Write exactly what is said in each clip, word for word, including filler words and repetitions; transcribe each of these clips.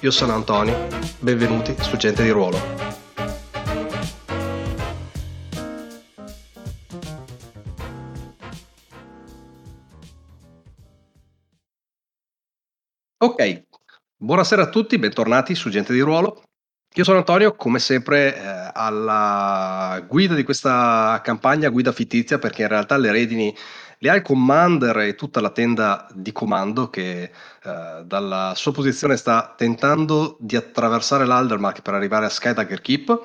Io sono Antonio, benvenuti su Gente di Ruolo. Ok, buonasera a tutti, bentornati su Gente di Ruolo. Io sono Antonio, come sempre eh, alla guida di questa campagna, guida fittizia, perché in realtà le redini le ha il commander e tutta la tenda di comando che eh, dalla sua posizione sta tentando di attraversare l'Aldermark per arrivare a Skydagger Keep,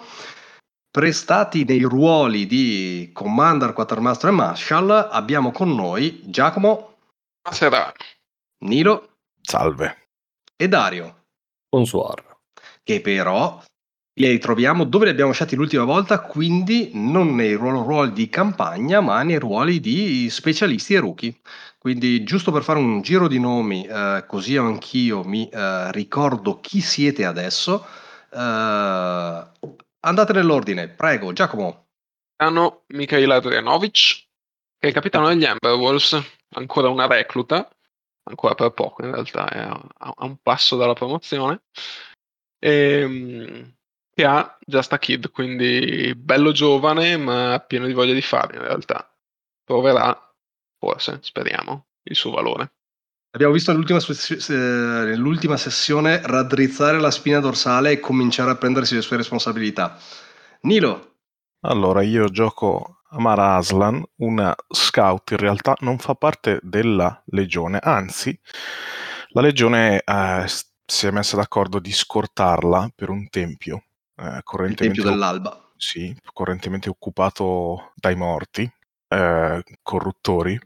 prestati nei ruoli di Commander, Quartermaster e Marshal. Abbiamo con noi Giacomo. Buonasera. Nilo. Salve. E Dario. Bonsoir. Che però li ritroviamo dove li abbiamo lasciati l'ultima volta, quindi non nei ruolo, ruoli di campagna, ma nei ruoli di specialisti e rookie. Quindi giusto per fare un giro di nomi, eh, così anch'io mi eh, ricordo chi siete adesso. Eh, andate nell'ordine, prego. Giacomo. Sono Mikhail Adrianovic, che è capitano degli Amber Wolves, ancora una recluta, ancora per poco in realtà, è a un passo dalla promozione. E, che ha Just a Kid, quindi bello giovane ma pieno di voglia di fare. In realtà proverà, forse, speriamo, il suo valore. Abbiamo visto nell'ultima, nell'ultima sessione raddrizzare la spina dorsale e cominciare a prendersi le sue responsabilità. Nilo. Allora, io gioco Amara Aslan, una scout in realtà non fa parte della legione, anzi la legione eh, si è messa d'accordo di scortarla per un tempio, eh, correntemente, il tempio dell'alba. Sì, correntemente occupato dai morti, eh, corruttori,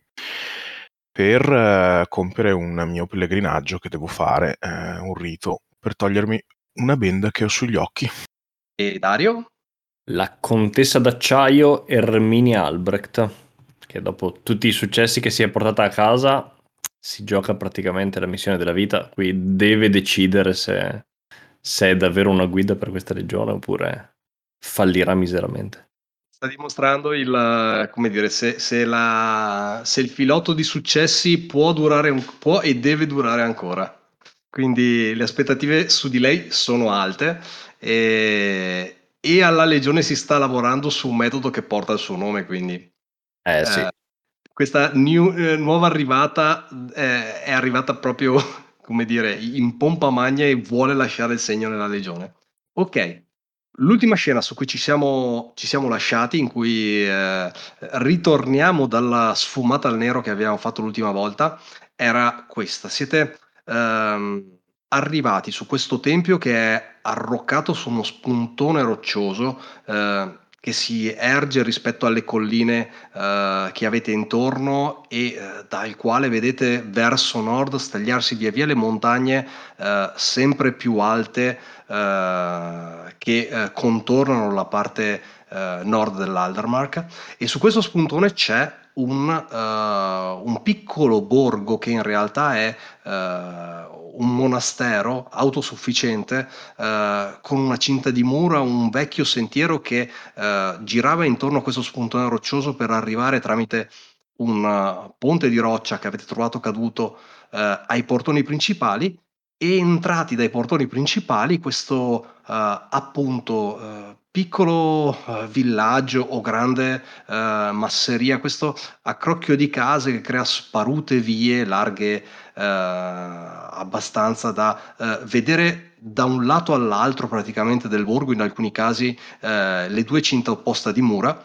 per eh, compiere un mio pellegrinaggio che devo fare, eh, un rito, per togliermi una benda che ho sugli occhi. E Dario? La contessa d'acciaio Erminia Albrecht, che dopo tutti i successi che si è portata a casa... Si gioca praticamente la missione della vita, qui deve decidere se, se è davvero una guida per questa legione oppure fallirà miseramente. Sta dimostrando il, come dire, se, se, la, se il filotto di successi può durare, può e deve durare ancora. Quindi le aspettative su di lei sono alte e, e alla legione si sta lavorando su un metodo che porta il suo nome, quindi... Eh, eh sì. Questa new, eh, nuova arrivata eh, è arrivata proprio, come dire, in pompa magna e vuole lasciare il segno nella legione. Ok, l'ultima scena su cui ci siamo, ci siamo lasciati, in cui eh, ritorniamo dalla sfumata al nero che abbiamo fatto l'ultima volta, era questa. Siete ehm, arrivati su questo tempio che è arroccato su uno spuntone roccioso, eh, che si erge rispetto alle colline uh, che avete intorno e uh, dal quale vedete verso nord stagliarsi via via le montagne uh, sempre più alte uh, che uh, contornano la parte uh, nord dell'Aldermark, e su questo spuntone c'è un, uh, un piccolo borgo che in realtà è uh, un monastero autosufficiente uh, con una cinta di mura, un vecchio sentiero che uh, girava intorno a questo spuntone roccioso per arrivare tramite un uh, ponte di roccia che avete trovato caduto uh, ai portoni principali, e entrati dai portoni principali questo uh, appunto uh, piccolo uh, villaggio o grande uh, masseria, questo accrocchio di case che crea sparute vie larghe uh, abbastanza da uh, vedere da un lato all'altro praticamente del borgo, in alcuni casi uh, le due cinte opposte di mura.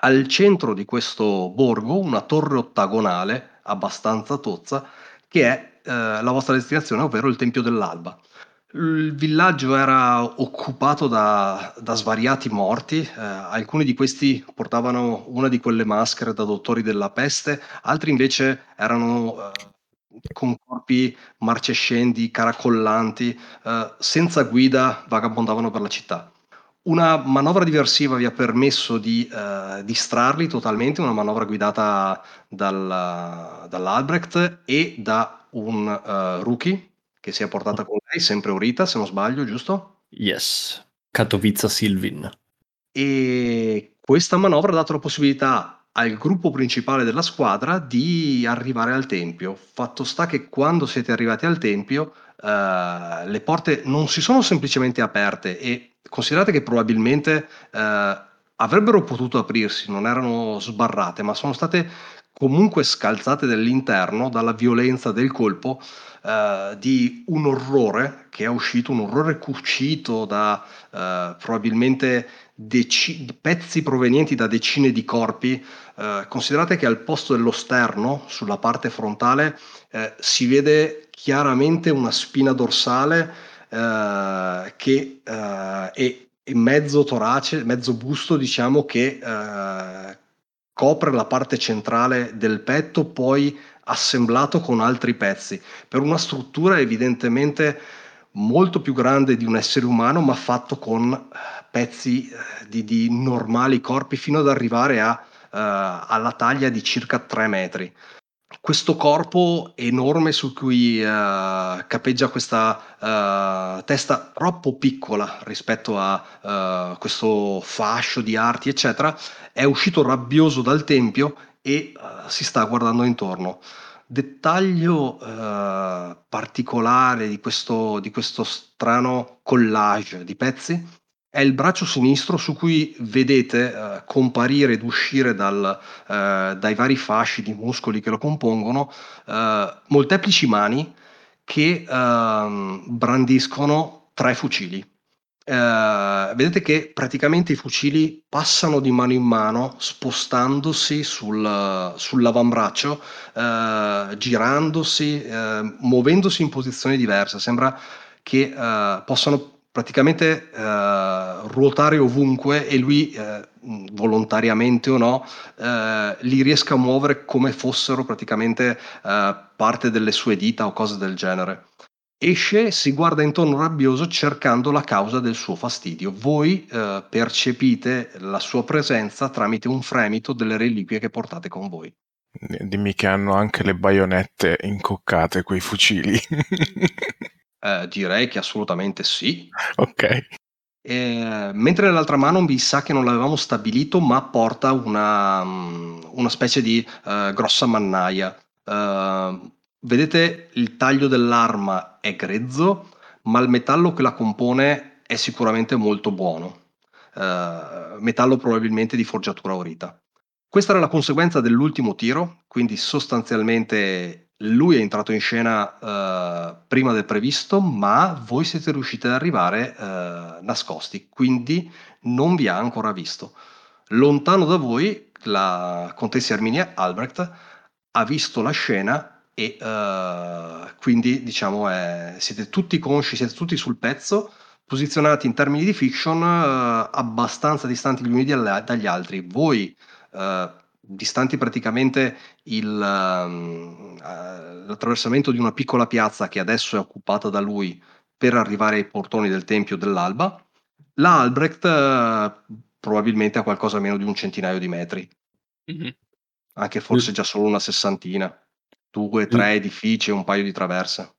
Al centro di questo borgo una torre ottagonale abbastanza tozza che è uh, la vostra destinazione, ovvero il Tempio dell'Alba. Il villaggio era occupato da, da svariati morti, eh, alcuni di questi portavano una di quelle maschere da dottori della peste, altri invece erano eh, con corpi marcescendi, caracollanti, eh, senza guida vagabondavano per la città. Una manovra diversiva vi ha permesso di eh, distrarli totalmente, una manovra guidata dal, dall'Albrecht e da un eh, rookie che si è portata con lei, sempre Urita, se non sbaglio, giusto? Yes, Katowice-Silvin. E questa manovra ha dato la possibilità al gruppo principale della squadra di arrivare al tempio. Fatto sta che quando siete arrivati al tempio uh, le porte non si sono semplicemente aperte, e considerate che probabilmente uh, avrebbero potuto aprirsi, non erano sbarrate, ma sono state comunque scalzate dall'interno dalla violenza del colpo uh, di un orrore che è uscito, un orrore cucito da uh, probabilmente Deci- pezzi provenienti da decine di corpi. Eh, considerate che al posto dello sterno, sulla parte frontale, eh, si vede chiaramente una spina dorsale eh, che eh, è, è mezzo torace, mezzo busto, diciamo, che eh, copre la parte centrale del petto, poi assemblato con altri pezzi, per una struttura evidentemente molto più grande di un essere umano, ma fatto con pezzi di, di normali corpi, fino ad arrivare a, uh, alla taglia di circa tre metri. Questo corpo enorme su cui uh, capeggia questa uh, testa troppo piccola rispetto a uh, questo fascio di arti, eccetera, è uscito rabbioso dal tempio e uh, si sta guardando intorno. Dettaglio eh, particolare di questo, di questo strano collage di pezzi è il braccio sinistro, su cui vedete eh, comparire ed uscire dal, eh, dai vari fasci di muscoli che lo compongono eh, molteplici mani che eh, brandiscono tre fucili. Eh, vedete che praticamente i fucili passano di mano in mano, spostandosi sul, sull'avambraccio, eh, girandosi, eh, muovendosi in posizioni diverse. Sembra che eh, possano praticamente eh, ruotare ovunque, e lui, eh, volontariamente o no, eh, li riesca a muovere come fossero praticamente eh, parte delle sue dita o cose del genere. Esce, si guarda intorno rabbioso, cercando la causa del suo fastidio. Voi eh, percepite la sua presenza tramite un fremito delle reliquie che portate con voi. Dimmi che hanno anche le baionette incoccate, quei fucili. eh, direi che assolutamente sì. Ok. Eh, mentre nell'altra mano vi sa che non l'avevamo stabilito, ma porta una, una specie di eh, grossa mannaia. Eh, Vedete, il taglio dell'arma è grezzo, ma il metallo che la compone è sicuramente molto buono. Uh, metallo probabilmente di forgiatura aurita. Questa era la conseguenza dell'ultimo tiro, quindi sostanzialmente lui è entrato in scena uh, prima del previsto, ma voi siete riusciti ad arrivare uh, nascosti, quindi non vi ha ancora visto. Lontano da voi, la contessa Erminia Albrecht ha visto la scena, e uh, quindi diciamo è, siete tutti consci, siete tutti sul pezzo, posizionati in termini di fiction uh, abbastanza distanti gli uni dagli altri. Voi uh, distanti praticamente il, um, uh, l'attraversamento di una piccola piazza che adesso è occupata da lui per arrivare ai portoni del Tempio dell'Alba. La Albrecht uh, probabilmente a qualcosa meno di un centinaio di metri, mm-hmm. anche forse mm. già solo una sessantina. Due, tre edifici, un paio di traverse.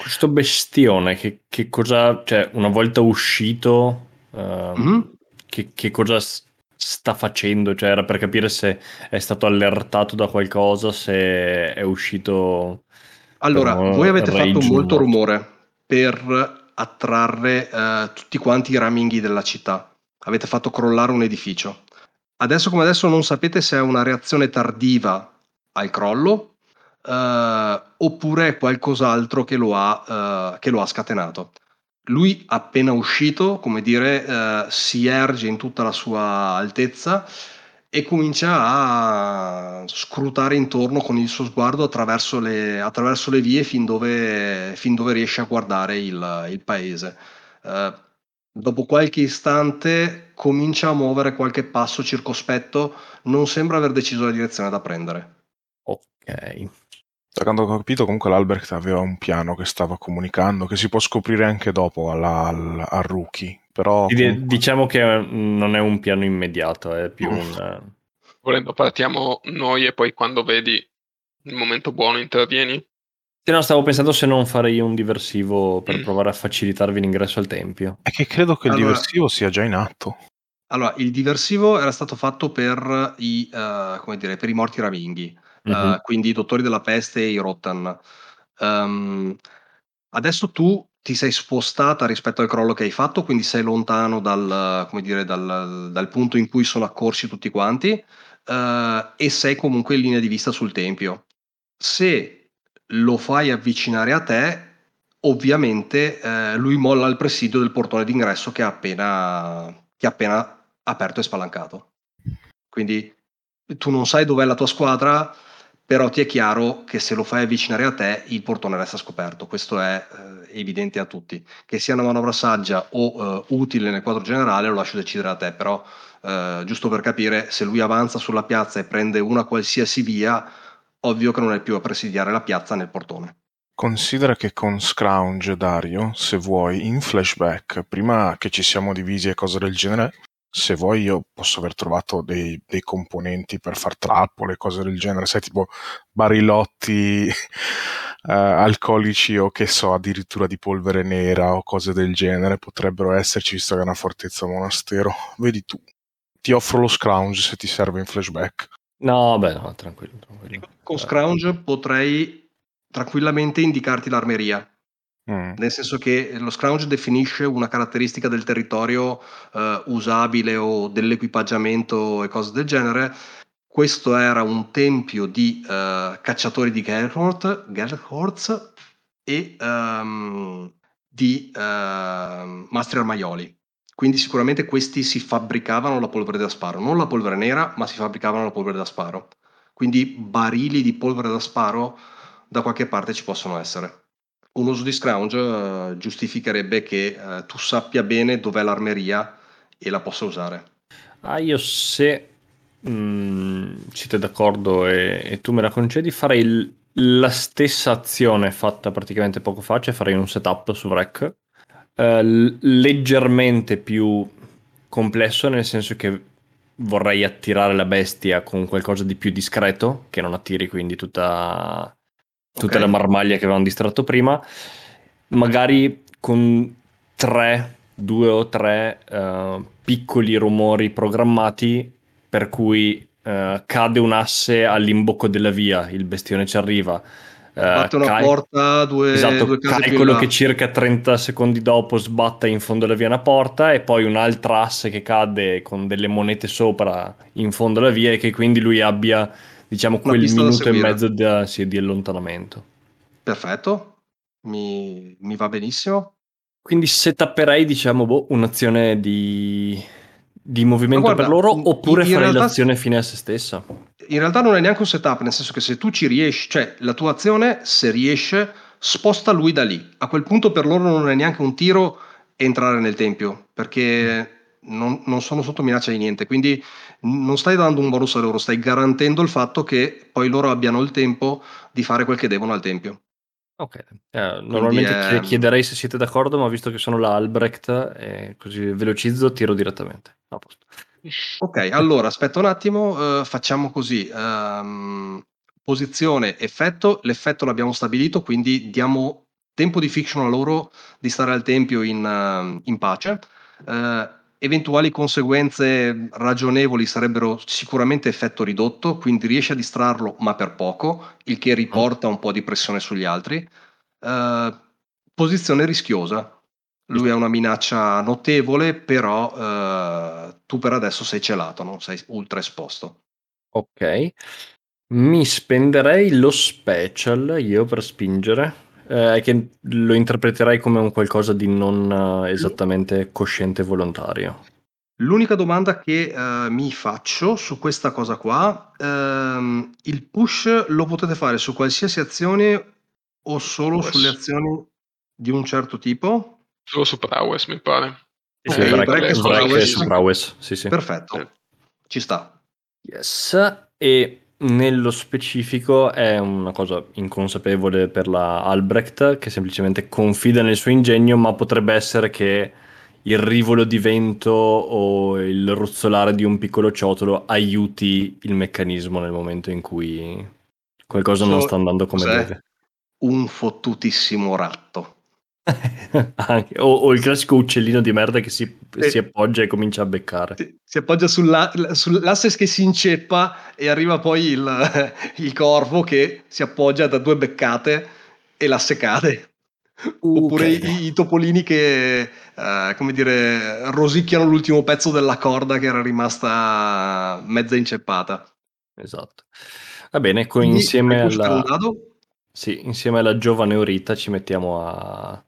Questo bestione, che, che cosa, cioè, una volta uscito, uh, mm-hmm. che, che cosa sta facendo? Cioè, era per capire se è stato allertato da qualcosa, se è uscito. Allora, uh, voi avete fatto molto rumore per attrarre uh, tutti quanti i raminghi della città. Avete fatto crollare un edificio. Adesso come adesso non sapete se è una reazione tardiva al crollo, Uh, oppure è qualcos'altro che lo ha, uh, che lo ha scatenato. Lui, appena uscito, come dire, uh, si erge in tutta la sua altezza e comincia a scrutare intorno con il suo sguardo attraverso le, attraverso le vie fin dove, fin dove riesce a guardare il, il paese. Uh, dopo qualche istante comincia a muovere qualche passo circospetto, non sembra aver deciso la direzione da prendere. Ok. Da quanto ho capito, comunque l'Albrecht aveva un piano che stava comunicando, che si può scoprire anche dopo alla, alla, al rookie. Però comunque... Diciamo che non è un piano immediato, è più un... Volendo partiamo noi e poi quando vedi il momento buono intervieni? Sì, no, stavo pensando se non farei un diversivo per mm. provare a facilitarvi l'ingresso al tempio. È che credo che allora... il diversivo sia già in atto. Allora, il diversivo era stato fatto per i, uh, come dire, per i morti ravinghi, mm-hmm. uh, quindi i dottori della peste e i Rottan. Um, adesso tu ti sei spostata rispetto al crollo che hai fatto, quindi sei lontano dal, come dire, dal, dal punto in cui sono accorsi tutti quanti, uh, e sei comunque in linea di vista sul tempio. Se lo fai avvicinare a te, ovviamente uh, lui molla il presidio del portone d'ingresso che ha appena... che è appena aperto e spalancato. Quindi tu non sai dov'è la tua squadra, però ti è chiaro che se lo fai avvicinare a te il portone resta scoperto. Questo è eh, evidente a tutti. Che sia una manovra saggia o eh, utile nel quadro generale lo lascio decidere a te, però eh, giusto per capire, se lui avanza sulla piazza e prende una qualsiasi via, ovvio che non è più a presidiare la piazza nel portone. Considera che con Scrounge, Dario, se vuoi, in flashback, prima che ci siamo divisi e cose del genere, se vuoi io posso aver trovato dei, dei componenti per far trappole, cose del genere, sai, tipo barilotti eh, alcolici o che so, addirittura di polvere nera o cose del genere, potrebbero esserci visto che è una fortezza monastero. Vedi tu, ti offro lo Scrounge se ti serve in flashback. No, beh, no, tranquillo. tranquillo. Con Scrounge potrei... tranquillamente indicarti l'armeria, mm. nel senso che lo Scrounge definisce una caratteristica del territorio eh, usabile o dell'equipaggiamento e cose del genere. Questo era un tempio di eh, cacciatori di Gerholz e um, di uh, mastri armaioli, quindi sicuramente questi si fabbricavano la polvere da sparo, non la polvere nera, ma si fabbricavano la polvere da sparo, quindi barili di polvere da sparo da qualche parte ci possono essere. Un uso di Scrounge uh, giustificherebbe che uh, tu sappia bene dov'è l'armeria e la possa usare. Ah, io se mh, siete d'accordo e, e tu me la concedi, farei l- la stessa azione fatta praticamente poco fa, cioè farei un setup su Wreck, uh, l- leggermente più complesso, nel senso che vorrei attirare la bestia con qualcosa di più discreto, che non attiri quindi tutta... tutta okay. la marmaglia che avevamo distratto prima, magari con tre, due o tre uh, piccoli rumori programmati, per cui uh, cade un asse all'imbocco della via, il bestione ci arriva, batte una cal- porta, due, esatto, due case calcolo che circa trenta secondi dopo sbatta in fondo alla via una porta e poi un'altra asse che cade con delle monete sopra in fondo alla via e che quindi lui abbia diciamo quel minuto e mezzo di, sì, di allontanamento. Perfetto, mi, mi va benissimo. Quindi se tapperei diciamo boh, un'azione di, di movimento guarda, per loro, oppure farei realtà, l'azione fine a se stessa? In realtà non è neanche un setup, nel senso che se tu ci riesci, cioè la tua azione se riesce sposta lui da lì. A quel punto per loro non è neanche un tiro entrare nel tempio, perché... Non, non sono sotto minaccia di niente, quindi non stai dando un bonus a loro, stai garantendo il fatto che poi loro abbiano il tempo di fare quel che devono al tempio. Ok, eh, normalmente è... chiederei se siete d'accordo, ma visto che sono la Albrecht eh, così velocizzo, tiro direttamente. No, ok, allora aspetta un attimo, eh, facciamo così, um, posizione, effetto, l'effetto l'abbiamo stabilito, quindi diamo tempo di fiction a loro di stare al tempio in, uh, in pace. Uh, Eventuali conseguenze ragionevoli sarebbero sicuramente effetto ridotto, quindi riesce a distrarlo ma per poco, il che riporta un po' di pressione sugli altri. Uh, posizione rischiosa, lui è una minaccia notevole, però uh, tu per adesso sei celato, non sei ultra esposto. Ok, mi spenderei lo special io per spingere. Eh, che lo interpreterei come un qualcosa di non uh, esattamente cosciente e volontario. L'unica domanda che uh, mi faccio su questa cosa qua, uh, il push lo potete fare su qualsiasi azione o solo Prowess. Sulle azioni di un certo tipo? Solo su Prowess mi pare. Sì, okay, break, break, break, sì, sì. Perfetto, ci sta. Yes, e Nello specifico è una cosa inconsapevole per la Albrecht, che semplicemente confida nel suo ingegno, ma potrebbe essere che il rivolo di vento o il ruzzolare di un piccolo ciotolo aiuti il meccanismo nel momento in cui qualcosa so, non sta andando come deve. Un fottutissimo ratto. Anche, o, o il classico uccellino di merda che si, eh, si appoggia e comincia a beccare. Si, si appoggia sulla, sull'asse che si inceppa e arriva poi il, il corvo che si appoggia da due beccate e l'asse cade. Uh, Oppure i, i topolini che uh, come dire rosicchiano l'ultimo pezzo della corda che era rimasta mezza inceppata. Esatto. Va bene, con, quindi, insieme alla sì, insieme alla giovane Eurita ci mettiamo a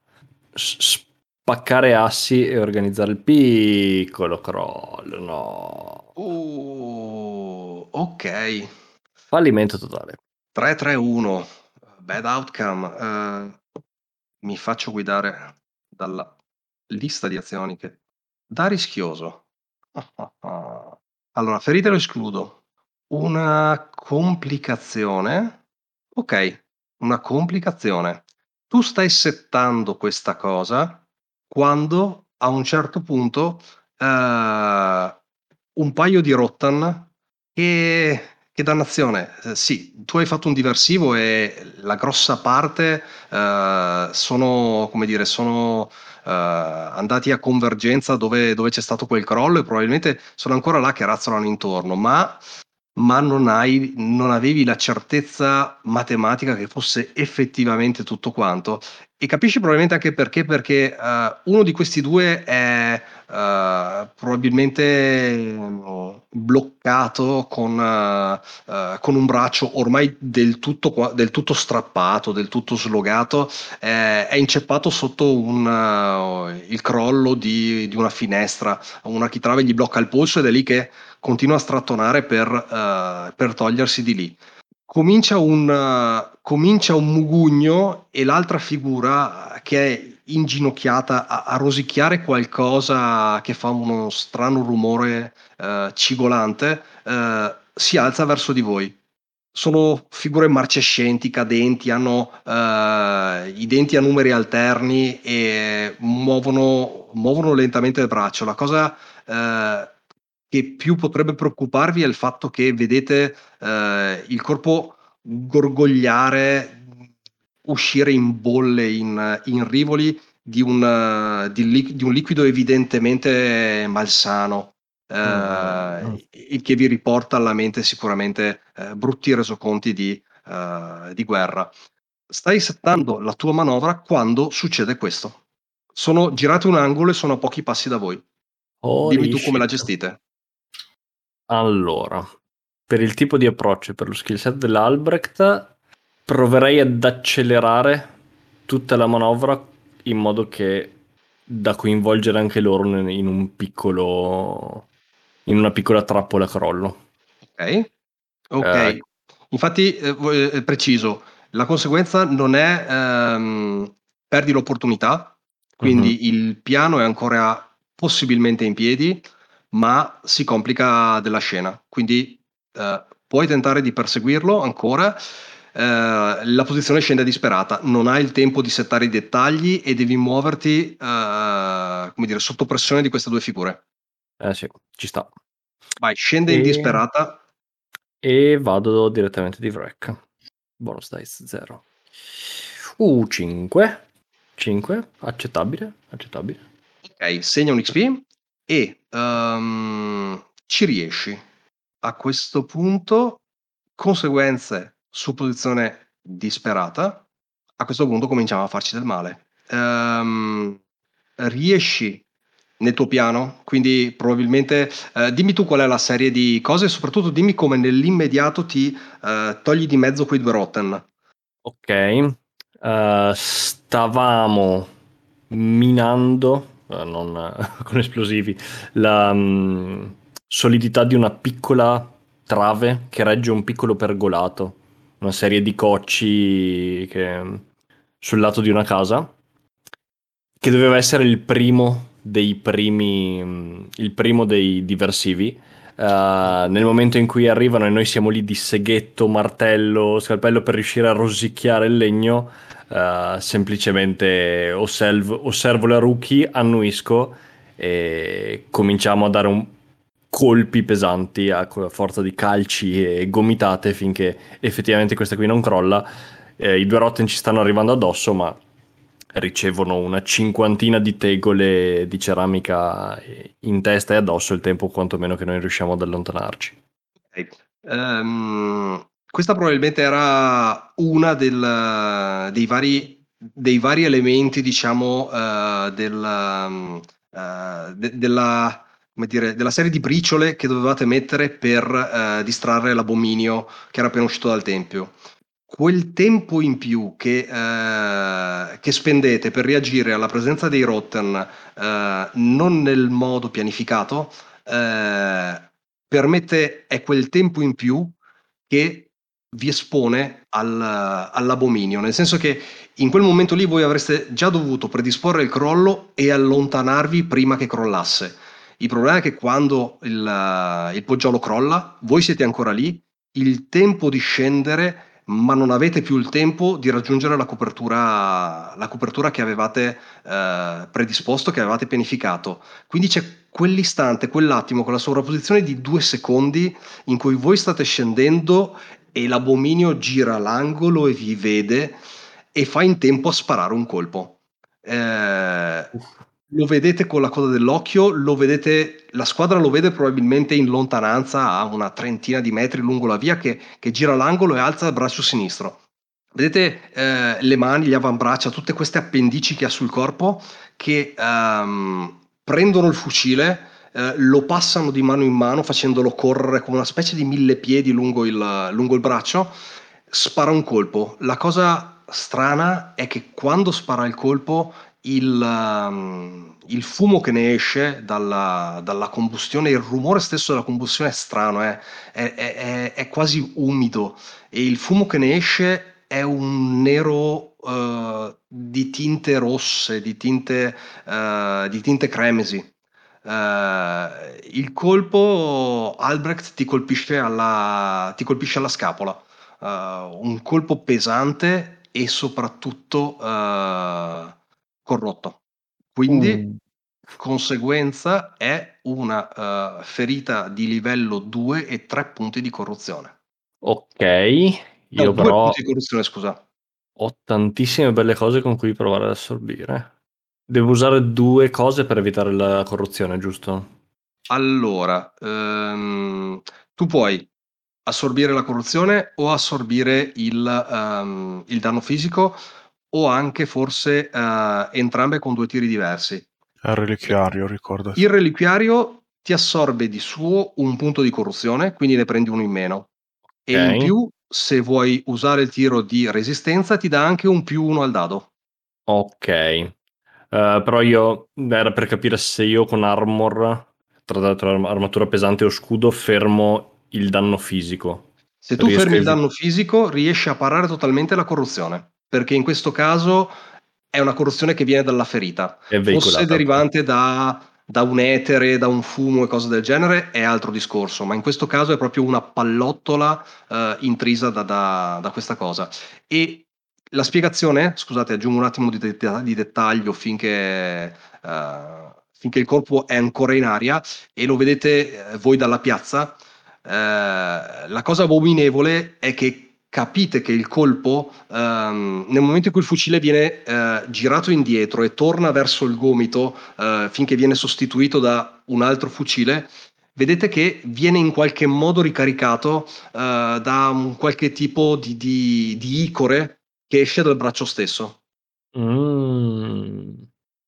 spaccare assi e organizzare il piccolo crawl. No. Uh, ok. Fallimento totale. tre tre uno. Bad outcome. Uh, mi faccio guidare dalla lista di azioni che da rischioso. Allora, ferite lo escludo. Una complicazione. Ok, una complicazione. Tu stai settando questa cosa quando a un certo punto uh, un paio di Rottan che, che dannazione, eh, sì, tu hai fatto un diversivo e la grossa parte uh, sono, come dire, sono uh, andati a convergenza dove, dove c'è stato quel crollo e probabilmente sono ancora là che razzolano intorno, ma... ma non, hai, non avevi la certezza matematica che fosse effettivamente tutto quanto, e capisci probabilmente anche perché perché uh, uno di questi due è uh, probabilmente um, bloccato con, uh, uh, con un braccio ormai del tutto, del tutto strappato, del tutto slogato, eh, è inceppato sotto un, uh, il crollo di, di una finestra, un architrave gli blocca il polso ed è lì che continua a strattonare per, uh, per togliersi di lì. Comincia un, uh, comincia un mugugno e l'altra figura che è inginocchiata a, a rosicchiare qualcosa che fa uno strano rumore uh, cigolante, uh, si alza verso di voi. Sono figure marcescenti, cadenti, hanno uh, i denti a numeri alterni e muovono, muovono lentamente il braccio. La cosa... Uh, che più potrebbe preoccuparvi è il fatto che vedete eh, il corpo gorgogliare, uscire in bolle, in, in rivoli di un, di, di un liquido evidentemente malsano, eh, mm. il che vi riporta alla mente sicuramente eh, brutti resoconti di, eh, di guerra. Stai settando la tua manovra quando succede questo. Sono girate un angolo e sono a pochi passi da voi. Oh, dimmi tu come la gestite. Allora, per il tipo di approccio e per lo skill set dell'Albrecht proverei ad accelerare tutta la manovra in modo che da coinvolgere anche loro in un piccolo in una piccola trappola crollo. Ok, okay. Eh, infatti eh, preciso, la conseguenza non è ehm, perdi l'opportunità, quindi uh-huh. il piano è ancora possibilmente in piedi, ma si complica della scena, quindi eh, puoi tentare di perseguirlo ancora, eh, la posizione scende disperata, non hai il tempo di settare i dettagli e devi muoverti eh, come dire, sotto pressione di queste due figure. Eh sì, ci sta. Vai, scende e... in disperata e vado direttamente di wreck. Bonus dice zero. Uh, cinque cinque, accettabile, accettabile. Ok, segna un X P e um, ci riesci. A questo punto, conseguenze su posizione disperata, a questo punto cominciamo a farci del male. Um, riesci nel tuo piano, quindi probabilmente uh, dimmi tu qual è la serie di cose e soprattutto dimmi come nell'immediato ti uh, togli di mezzo quei due rotten. Ok, uh, stavamo minando non con esplosivi, la um, solidità di una piccola trave che regge un piccolo pergolato, una serie di cocci che, sul lato di una casa, che doveva essere il primo dei primi, il primo dei diversivi, uh, nel momento in cui arrivano e noi siamo lì di seghetto, martello, scalpello per riuscire a rosicchiare il legno, uh, semplicemente osservo, osservo la rookie, annuisco e cominciamo a dare un colpi pesanti a forza di calci e gomitate finché effettivamente questa qui non crolla. Eh, i due rotten ci stanno arrivando addosso, ma ricevono una cinquantina di tegole di ceramica in testa e addosso, il tempo quantomeno che noi riusciamo ad allontanarci. Okay. Um, questa probabilmente era una del, dei, vari, dei vari elementi, diciamo, uh, del, uh, de, della, come dire, della serie di briciole che dovevate mettere per uh, distrarre l'abominio che era appena uscito dal tempio. Quel tempo in più che, eh, che spendete per reagire alla presenza dei Rotten eh, non nel modo pianificato, eh, permette, è quel tempo in più che vi espone al, all'abominio, nel senso che in quel momento lì voi avreste già dovuto predisporre il crollo e allontanarvi prima che crollasse. Il problema è che quando il, il poggiolo crolla, voi siete ancora lì, il tempo di scendere, ma non avete più il tempo di raggiungere la copertura, la copertura che avevate eh, predisposto, che avevate pianificato. Quindi c'è quell'istante, quell'attimo, con la sovrapposizione di due secondi in cui voi state scendendo e l'abominio gira l'angolo e vi vede e fa in tempo a sparare un colpo. Eh, lo vedete con la coda dell'occhio, lo vedete, la squadra lo vede probabilmente in lontananza a una trentina di metri lungo la via, che, che gira l'angolo e alza il braccio sinistro. Vedete eh, le mani, gli avambraccia, tutte queste appendici che ha sul corpo, che um, prendono il fucile, eh, lo passano di mano in mano facendolo correre come una specie di mille piedi lungo il, lungo il braccio, spara un colpo. La cosa strana è che quando spara il colpo, Il, um, il fumo che ne esce dalla, dalla combustione, il rumore stesso della combustione è strano, eh? è, è, è, è quasi umido, e il fumo che ne esce è un nero uh, di tinte rosse, di tinte, uh, di tinte cremesi. Uh, il colpo, Albrecht, ti colpisce alla, ti colpisce alla scapola, uh, un colpo pesante e soprattutto uh, corrotto, quindi mm. conseguenza è una uh, ferita di livello due e tre punti di corruzione. Ok, io no, però due punti di corruzione, scusa. Ho tantissime belle cose con cui provare ad assorbire. Devo usare due cose per evitare la corruzione, giusto? Allora, um, tu puoi assorbire la corruzione o assorbire il, um, il danno fisico, o anche forse uh, entrambe con due tiri diversi. Il reliquiario, ricordati. Il reliquiario ti assorbe di suo un punto di corruzione, quindi ne prendi uno in meno. Okay. E in più, se vuoi usare il tiro di resistenza, ti dà anche un più uno al dado. Ok. Uh, però io, era per capire se io con armor, tra l'altro armatura pesante o scudo, fermo il danno fisico. Se tu riesco fermi a... il danno fisico, riesci a parare totalmente la corruzione, perché in questo caso è una corruzione che viene dalla ferita. Forse derivante da, da un etere, da un fumo e cose del genere è altro discorso, ma in questo caso è proprio una pallottola eh, intrisa da, da, da questa cosa. E la spiegazione, scusate, aggiungo un attimo di, det- di dettaglio finché, eh, finché il corpo è ancora in aria e lo vedete eh, voi dalla piazza, eh, la cosa abominevole è che capite che il colpo, ehm, nel momento in cui il fucile viene eh, girato indietro e torna verso il gomito eh, finché viene sostituito da un altro fucile, vedete che viene in qualche modo ricaricato eh, da un qualche tipo di, di, di icore che esce dal braccio stesso. Mm.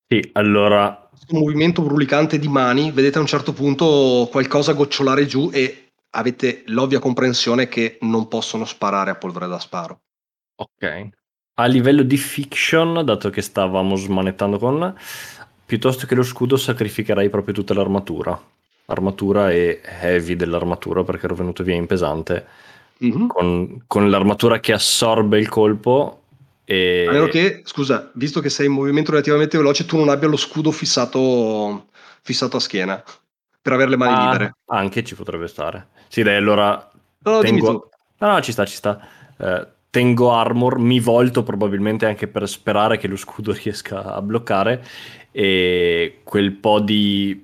Sì, allora... Un movimento brulicante di mani, vedete a un certo punto qualcosa gocciolare giù e avete l'ovvia comprensione che non possono sparare a polvere da sparo. Ok. A livello di fiction, dato che stavamo smanettando con, piuttosto che lo scudo sacrificherai proprio tutta l'armatura. Armatura e heavy dell'armatura, perché ero venuto via in pesante. Mm-hmm. Con, con l'armatura che assorbe il colpo e... A meno che, scusa, visto che sei in movimento relativamente veloce, tu non abbia lo scudo fissato, fissato a schiena. per avere le mani ah, libere. Anche ci potrebbe stare. Sì, dai, allora... No, tengo... no, no, ci sta, ci sta. Eh, tengo armor, mi volto probabilmente anche per sperare che lo scudo riesca a bloccare e quel po' di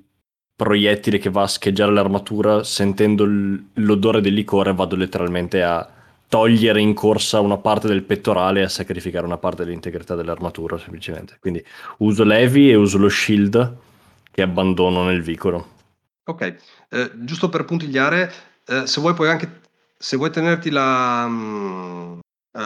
proiettile che va a scheggiare l'armatura, sentendo l- l'odore del liquore, vado letteralmente a togliere in corsa una parte del pettorale e a sacrificare una parte dell'integrità dell'armatura, semplicemente. Quindi uso l'heavy e uso lo shield che abbandono nel vicolo. Ok, eh, giusto per puntigliare, eh, se vuoi puoi anche, se vuoi tenerti la, mh,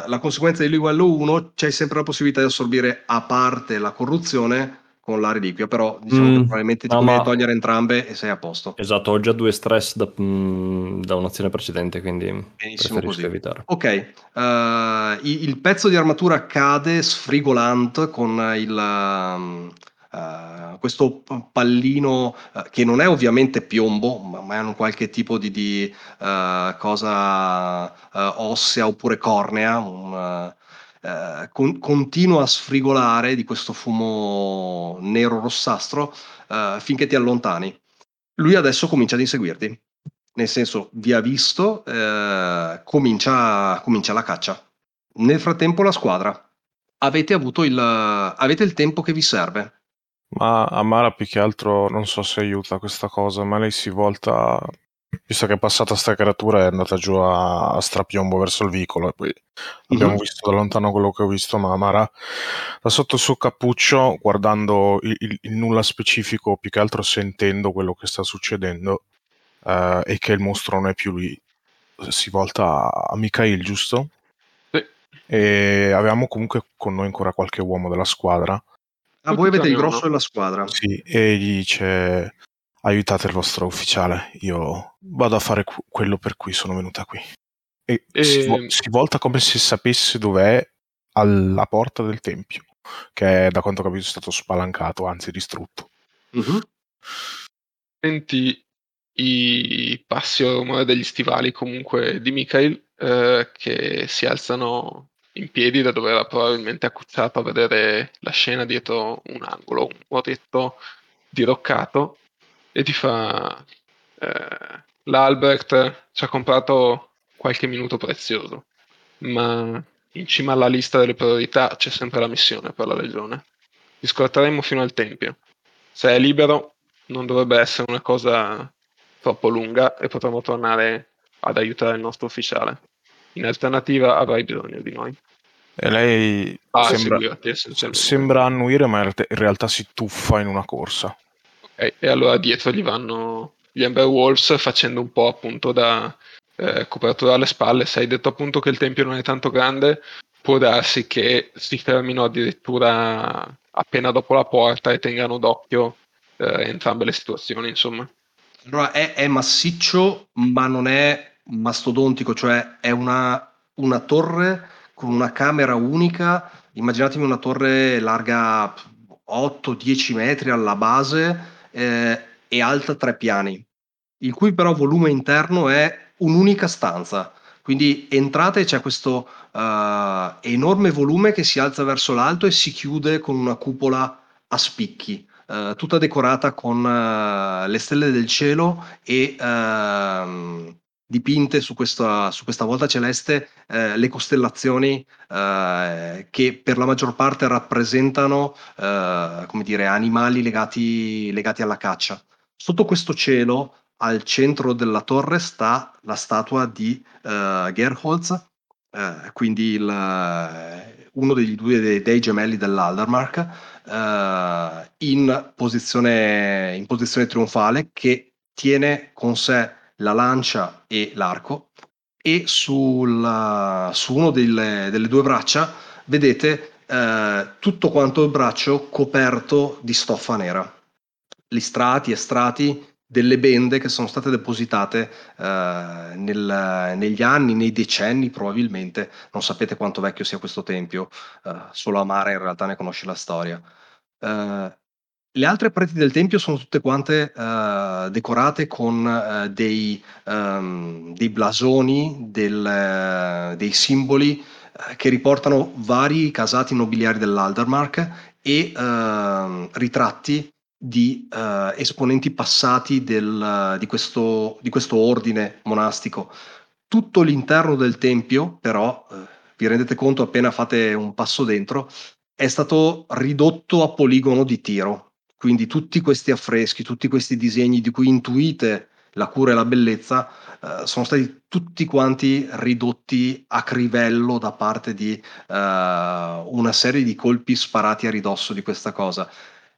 la conseguenza di uno uno, c'hai sempre la possibilità di assorbire a parte la corruzione con la reliquia, però diciamo mm, che probabilmente ti no, conviene ma... togliere entrambe e sei a posto. Esatto, ho già due stress da, mh, da un'azione precedente, quindi benissimo così. Evitare. Ok, uh, il, il pezzo di armatura cade sfrigolante con il... Uh, Uh, questo pallino uh, che non è ovviamente piombo, ma, ma è un qualche tipo di, di uh, cosa uh, ossea oppure cornea, un, uh, uh, con, continua a sfrigolare di questo fumo nero rossastro uh, finché ti allontani. Lui adesso comincia ad inseguirti, nel senso vi ha visto, uh, comincia, comincia la caccia. Nel frattempo la squadra, avete avuto il, avete il tempo che vi serve. Ma Amara più che altro, non so se aiuta questa cosa, ma lei si volta, visto che è passata sta creatura, è andata giù a, a strapiombo verso il vicolo, e poi abbiamo mm-hmm. visto da lontano quello che ho visto, ma Amara da sotto il suo cappuccio, guardando il, il, il nulla specifico, più che altro sentendo quello che sta succedendo, eh, e che il mostro non è più lui, si volta a Mikhail, giusto? Sì. E avevamo comunque con noi ancora qualche uomo della squadra. Ah, voi avete il grosso della squadra. Sì, e gli dice: aiutate il vostro ufficiale, io vado a fare cu- quello per cui sono venuta qui. E, e... Si, vo- si volta come se sapesse dov'è, alla porta del tempio, che è, da quanto ho capito, è stato spalancato, anzi distrutto. Uh-huh. Senti i passi ormai degli stivali comunque di Mikhail, eh, che si alzano in piedi da dove era probabilmente accucciata a vedere la scena dietro un angolo, un muretto diroccato, e ti fa eh, l'Albert ci ha comprato qualche minuto prezioso, ma in cima alla lista delle priorità c'è sempre la missione per la legione. Ti scorteremo fino al tempio. Se è libero non dovrebbe essere una cosa troppo lunga e potremo tornare ad aiutare il nostro ufficiale. In alternativa avrai bisogno di noi. E lei ah, sembra, sembra annuire, ma in realtà si tuffa in una corsa. Okay. E allora dietro gli vanno gli Amber Wolves, facendo un po' appunto da eh, copertura alle spalle. Se hai detto appunto che il tempio non è tanto grande, può darsi che si fermino addirittura appena dopo la porta e tengano d'occhio eh, entrambe le situazioni, insomma. Allora è, è massiccio, ma non è mastodontico, cioè è una, una torre con una camera unica. Immaginatevi una torre larga otto dieci metri alla base eh, e alta tre piani, il cui però volume interno è un'unica stanza. Quindi entrate e c'è questo uh, enorme volume che si alza verso l'alto e si chiude con una cupola a spicchi, uh, tutta decorata con uh, le stelle del cielo e uh, dipinte su questa, su questa volta celeste eh, le costellazioni eh, che per la maggior parte rappresentano eh, come dire animali legati, legati alla caccia. Sotto questo cielo, al centro della torre, sta la statua di eh, Gerholz, eh, quindi il, uno degli due dei, dei gemelli dell'Aldermark, eh, in posizione, in posizione trionfale, che tiene con sé la lancia e l'arco, e sul, su uno delle, delle due braccia vedete eh, tutto quanto il braccio coperto di stoffa nera, gli strati e strati delle bende che sono state depositate eh, nel, negli anni, nei decenni probabilmente. Non sapete quanto vecchio sia questo tempio, eh, solo Amara in realtà ne conosce la storia. eh, Le altre pareti del tempio sono tutte quante uh, decorate con uh, dei, um, dei blasoni, del, uh, dei simboli uh, che riportano vari casati nobiliari dell'Aldermark e uh, ritratti di uh, esponenti passati del, uh, di, questo, di questo ordine monastico. Tutto l'interno del tempio, però, uh, vi rendete conto appena fate un passo dentro, è stato ridotto a poligono di tiro. Quindi tutti questi affreschi, tutti questi disegni di cui intuite la cura e la bellezza, uh, sono stati tutti quanti ridotti a crivello da parte di uh, una serie di colpi sparati a ridosso di questa cosa.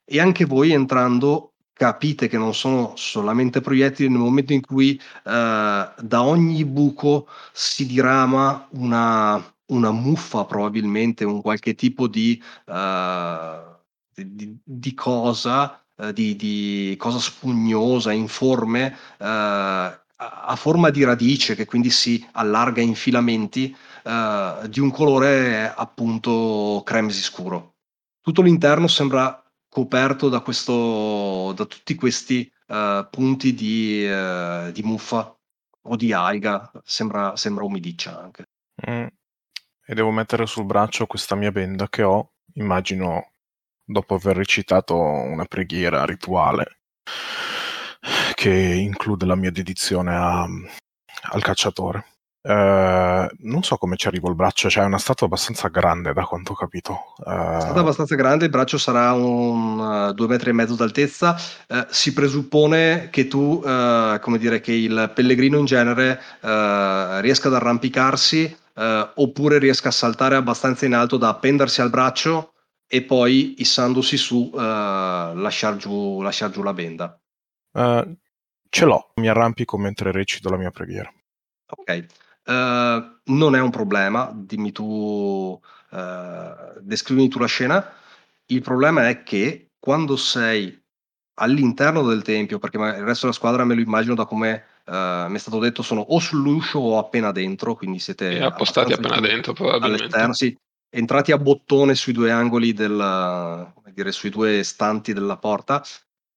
E anche voi, entrando, capite che non sono solamente proiettili nel momento in cui uh, da ogni buco si dirama una, una muffa, probabilmente un qualche tipo di, uh, di, di cosa... Di, di cosa spugnosa, informe, eh, a forma di radice, che quindi si allarga in filamenti, eh, di un colore appunto cremesi scuro. Tutto l'interno sembra coperto da questo, da tutti questi eh, punti di, eh, di muffa o di alga, sembra, sembra umidiccia anche. Mm. E devo mettere sul braccio questa mia benda che ho, immagino, dopo aver recitato una preghiera rituale che include la mia dedizione a, al cacciatore. Eh, non so come ci arrivo il braccio, cioè è una statua abbastanza grande da quanto ho capito. Eh... È stata abbastanza grande, il braccio sarà un uh, due metri e mezzo d'altezza. Eh, si presuppone che tu, uh, come dire, che il pellegrino in genere uh, riesca ad arrampicarsi uh, oppure riesca a saltare abbastanza in alto da appendersi al braccio e poi, issandosi su, uh, lasciar giù, lasciar giù la benda. Uh, ce l'ho, mi arrampico mentre recito la mia preghiera. Ok, uh, non è un problema, dimmi tu, uh, descrivimi tu la scena. Il problema è che quando sei all'interno del tempio, perché il resto della squadra me lo immagino da come uh, mi è stato detto, sono o sull'uscio o appena dentro, quindi siete appostati appena dentro, probabilmente. All'esterno, sì. Entrati a bottone sui due angoli del, come dire, sui due stanti della porta,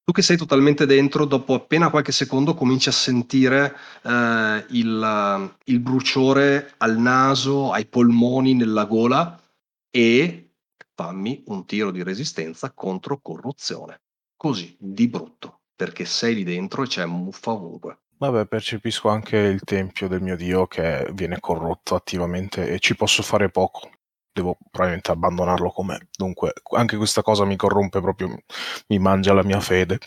tu che sei totalmente dentro, dopo appena qualche secondo cominci a sentire eh, il, il bruciore al naso, ai polmoni, nella gola, e fammi un tiro di resistenza contro corruzione, così di brutto, perché sei lì dentro e c'è muffa ovunque. Vabbè, percepisco anche il tempio del mio dio che viene corrotto attivamente e ci posso fare poco. Devo probabilmente abbandonarlo com'è. Dunque, anche questa cosa mi corrompe proprio, mi mangia la mia fede.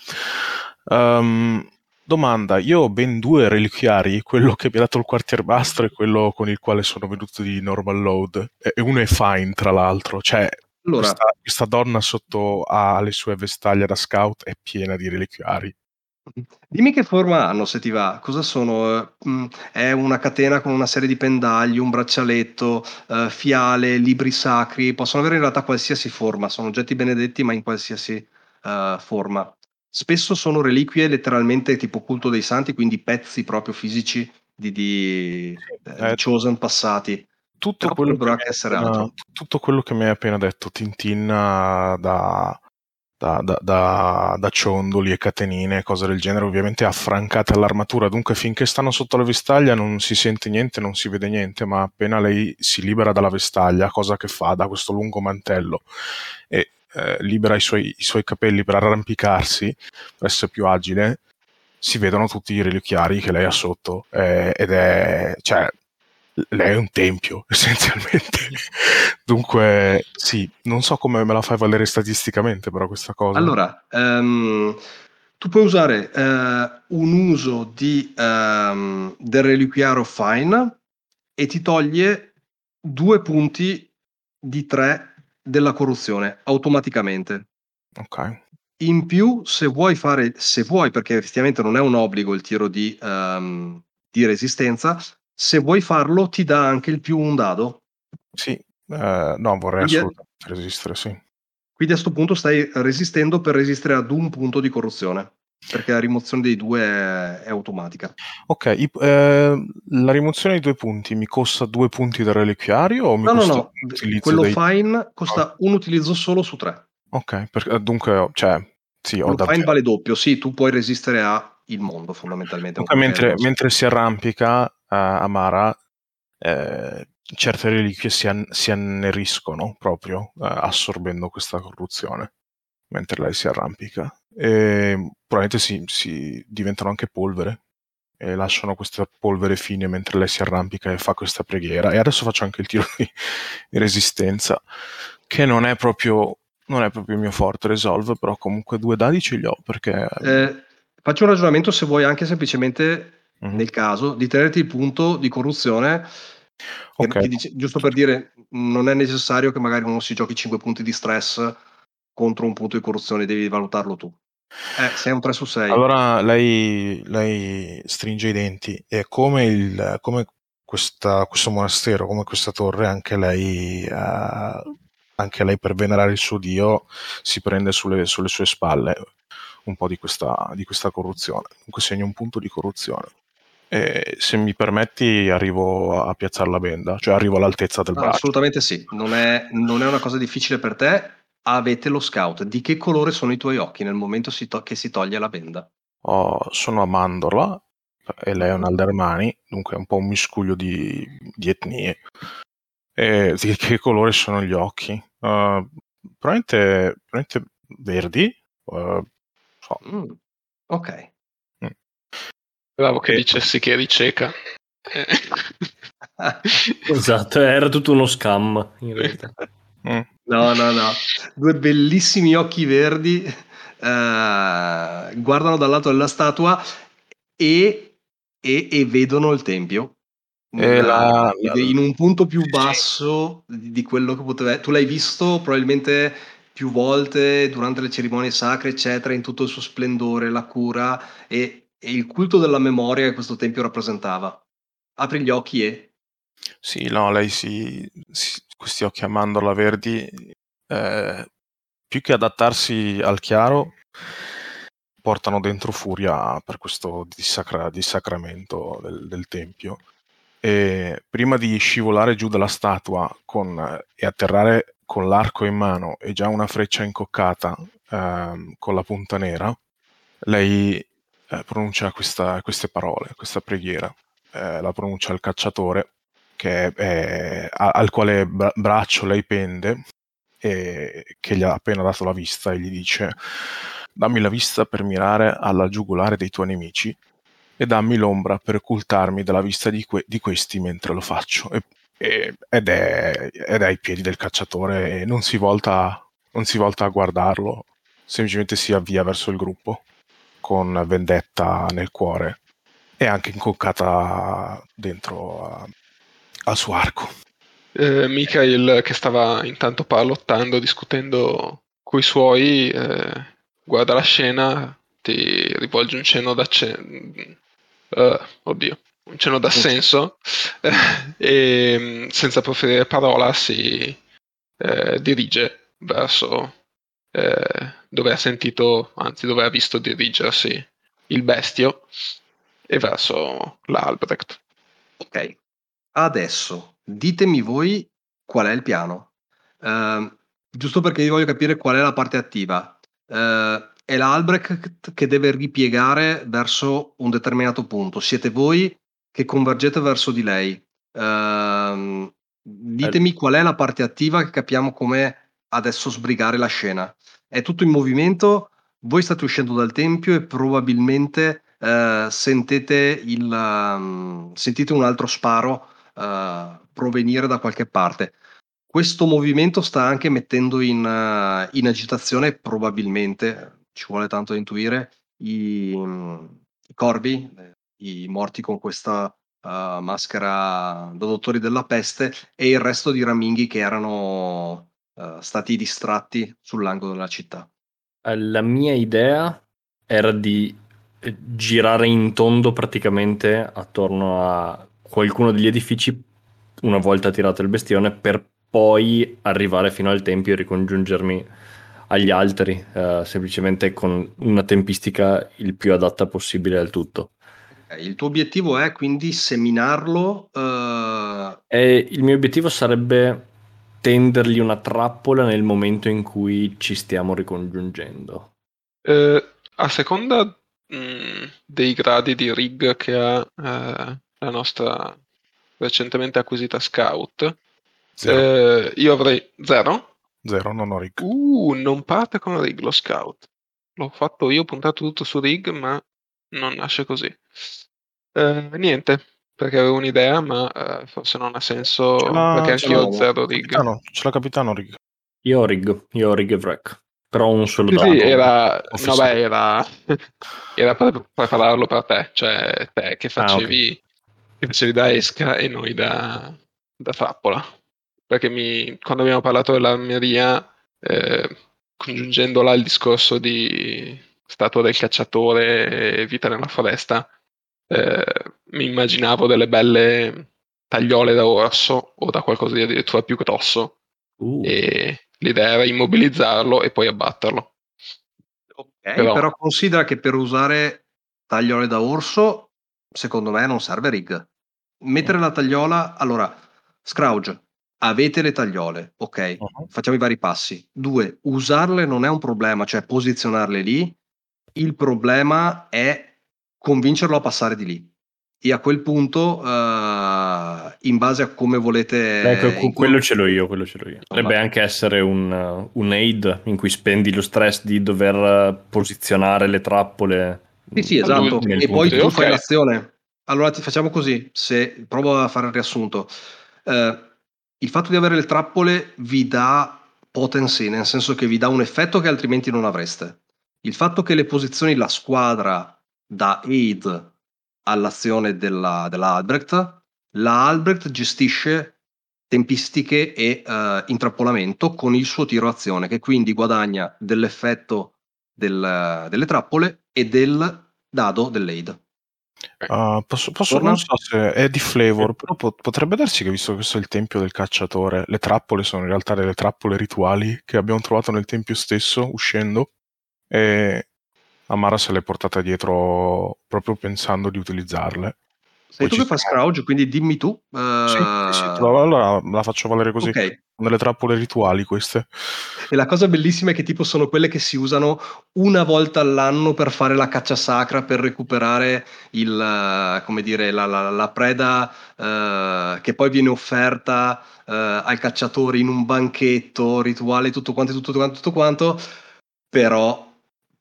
Um, domanda, io ho ben due reliquiari, quello che mi ha dato il quartiermastro e quello con il quale sono venuto di normal load. E uno è fine, tra l'altro. Cioè, allora, questa, questa donna sotto alle sue vestaglie da scout è piena di reliquiari. Dimmi che forma hanno, se ti va. Cosa sono? È una catena con una serie di pendagli, un braccialetto, eh, fiale, libri sacri. Possono avere in realtà qualsiasi forma, sono oggetti benedetti, ma in qualsiasi eh, forma. Spesso sono reliquie letteralmente tipo culto dei santi, quindi pezzi proprio fisici di, di, eh, di chosen passati. Tutto quello, dovrà che essere appena, altro. tutto quello che mi hai appena detto tintinna da... Da, da, da, da ciondoli e catenine, cose del genere, ovviamente affrancate all'armatura, dunque finché stanno sotto la vestaglia non si sente niente, non si vede niente, ma appena lei si libera dalla vestaglia, cosa che fa, da questo lungo mantello e eh, libera i suoi, i suoi capelli per arrampicarsi, per essere più agile, si vedono tutti i reliquiari che lei ha sotto, eh, ed è, cioè, lei è un tempio essenzialmente. Dunque sì, non so come me la fai valere statisticamente però questa cosa. Allora um, tu puoi usare uh, un uso di, um, del reliquiario fine e ti toglie due punti di tre della corruzione automaticamente. Ok. In più, se vuoi fare, se vuoi, perché effettivamente non è un obbligo il tiro di, um, di resistenza. Se vuoi farlo, ti dà anche il più un dado. Sì, eh, no, vorrei quindi assolutamente resistere, sì. Quindi a sto punto stai resistendo per resistere ad un punto di corruzione, perché la rimozione dei due è, è automatica. Ok, i, eh, la rimozione dei due punti mi costa due punti dal reliquiario? O mi no, no, no, quello dei... fine costa oh. un utilizzo solo su tre. Ok, per, dunque, cioè... Sì, ho da... fine vale doppio, sì, tu puoi resistere a il mondo fondamentalmente. Okay, mentre, mentre si arrampica uh, Amara, eh, certe reliquie si, an- si anneriscono proprio uh, assorbendo questa corruzione mentre lei si arrampica, e probabilmente si, si diventano anche polvere e lasciano questa polvere fine mentre lei si arrampica e fa questa preghiera. E adesso faccio anche il tiro di resistenza, che non è proprio non è proprio il mio forte, resolve, però comunque due dadi ce li ho, perché eh, faccio un ragionamento, se vuoi anche semplicemente mm-hmm. nel caso di tenerti il punto di corruzione. Okay. Dice, giusto per dire, non è necessario che magari uno si giochi cinque punti di stress contro un punto di corruzione, devi valutarlo tu. Eh, sei un tre su sei. Allora lei, lei stringe i denti e come, il, come questa, questo monastero, come questa torre, anche lei, eh, anche lei per venerare il suo dio si prende sulle, sulle sue spalle un po' di questa, di questa corruzione. Dunque segna un punto di corruzione. Eh, se mi permetti arrivo a piazzare la benda, cioè arrivo all'altezza del braccio. Assolutamente sì, non è, non è una cosa difficile per te. Avete lo scout. Di che colore sono i tuoi occhi nel momento si to- che si toglie la benda? Oh, sono a mandorla e lei è un aldermani, dunque è un po' un miscuglio di, di etnie. E di che colore sono gli occhi? Uh, probabilmente, probabilmente verdi. Uh, so. mm, ok. Bravo che dicessi che eri cieca. Esatto, era tutto uno scam in realtà. No, no, no. Due bellissimi occhi verdi eh, guardano dal lato della statua e, e, e vedono il tempio. E la, la, in un punto più basso di quello che poteva... Tu l'hai visto probabilmente più volte durante le cerimonie sacre, eccetera, in tutto il suo splendore, la cura e... e il culto della memoria che questo tempio rappresentava. Apri gli occhi e... Sì, no, lei si... si questi occhi a mandorla verdi, eh, più che adattarsi al chiaro, portano dentro furia per questo dissacra, dissacramento del, del tempio. E prima di scivolare giù dalla statua con, e atterrare con l'arco in mano e già una freccia incoccata eh, con la punta nera, lei... pronuncia questa, queste parole, questa preghiera, eh, la pronuncia al cacciatore che è, è, al quale bra- braccio lei pende e che gli ha appena dato la vista, e gli dice: dammi la vista per mirare alla giugolare dei tuoi nemici e dammi l'ombra per occultarmi dalla vista di, que- di questi mentre lo faccio. E, e, ed, è, ed è ai piedi del cacciatore e non si volta, non si volta a guardarlo, semplicemente si avvia verso il gruppo con vendetta nel cuore e anche incoccata dentro a, al suo arco. Eh, Mikhail, che stava intanto parlottando, discutendo coi suoi, eh, guarda la scena, ti rivolge un cenno d'accenno, eh, oddio, un cenno d'assenso, eh, e senza proferire parola si eh, dirige verso... Eh, dove ha sentito, anzi dove ha visto dirigersi il bestio, e verso la Albrecht. Ok, adesso ditemi voi qual è il piano, uh, giusto perché io voglio capire qual è la parte attiva. Uh, è la Albrecht che deve ripiegare verso un determinato punto, siete voi che convergete verso di lei. Uh, ditemi qual è la parte attiva, che capiamo come adesso sbrigare la scena. È tutto in movimento, voi state uscendo dal tempio e probabilmente eh, sentite il um, sentite un altro sparo uh, provenire da qualche parte. Questo movimento sta anche mettendo in, uh, in agitazione, probabilmente, ci vuole tanto da intuire, i, um, i corvi, i morti con questa uh, maschera da dottori della peste, e il resto di raminghi che erano... Uh, stati distratti sull'angolo della città. La mia idea era di girare in tondo praticamente attorno a qualcuno degli edifici una volta tirato il bestione, per poi arrivare fino al tempio e ricongiungermi agli altari, uh, semplicemente con una tempistica il più adatta possibile al tutto. Il tuo obiettivo è quindi seminarlo? Uh... E il mio obiettivo sarebbe tendergli una trappola nel momento in cui ci stiamo ricongiungendo. Eh, a seconda mh, dei gradi di rig che ha eh, la nostra recentemente acquisita scout, eh, io avrei zero? Zero, non ho rig. Uh, non parte con rig lo scout. l'ho fatto io, ho puntato tutto su Rig, ma non nasce così. Eh, niente, perché avevo un'idea, ma eh, forse non ha senso, la, perché anch'io ho zero Rig. Capitano, c'è la capitano Rig. Io ho Rig, io ho Rig e Vrek. Però un solo sì, sì, era no, beh, era, era per prepararlo per te, cioè te che facevi, ah, okay. che facevi da esca e noi da, da trappola, perché mi, quando abbiamo parlato dell'armeria, eh, congiungendo là il discorso di statua del cacciatore e vita nella foresta, eh, mi immaginavo delle belle tagliole da orso o da qualcosa di addirittura più grosso, uh. e l'idea era immobilizzarlo e poi abbatterlo. Ok, però, però considera che per usare tagliole da orso, secondo me non serve Rig. Mettere la tagliola, allora, Scrooge, avete le tagliole, ok, uh-huh. facciamo i vari passi. Due, usarle non è un problema, cioè posizionarle lì, il problema è convincerlo a passare di lì. E a quel punto, uh, in base a come volete... Ecco, cui... quello ce l'ho io, quello ce l'ho io. Potrebbe anche essere un, un aid in cui spendi lo stress di dover posizionare le trappole. Sì, sì, esatto. E poi tu okay. fai l'azione. Allora ti facciamo così, se provo a fare il riassunto. Uh, il fatto di avere le trappole vi dà potency, nel senso che vi dà un effetto che altrimenti non avreste. Il fatto che le posizioni la squadra da aid all'azione della, della Albrecht, la Albrecht gestisce tempistiche e uh, intrappolamento con il suo tiro azione, che quindi guadagna dell'effetto del, delle trappole e del dado dell'aid. Uh, posso, posso non so se è di flavor, però potrebbe darsi che, visto che questo è il tempio del cacciatore, le trappole sono in realtà delle trappole rituali che abbiamo trovato nel tempio stesso uscendo, e Amara se l'è portata dietro proprio pensando di utilizzarle. Sei tu che fa Scrooge, quindi dimmi tu. Uh... Sì, sì, allora la faccio valere così. Okay. Nelle trappole rituali queste. E la cosa bellissima è che tipo sono quelle che si usano una volta all'anno per fare la caccia sacra, per recuperare il, come dire, la, la, la preda uh, che poi viene offerta uh, ai cacciatori in un banchetto, rituale, tutto quanto, tutto quanto, tutto quanto. Però...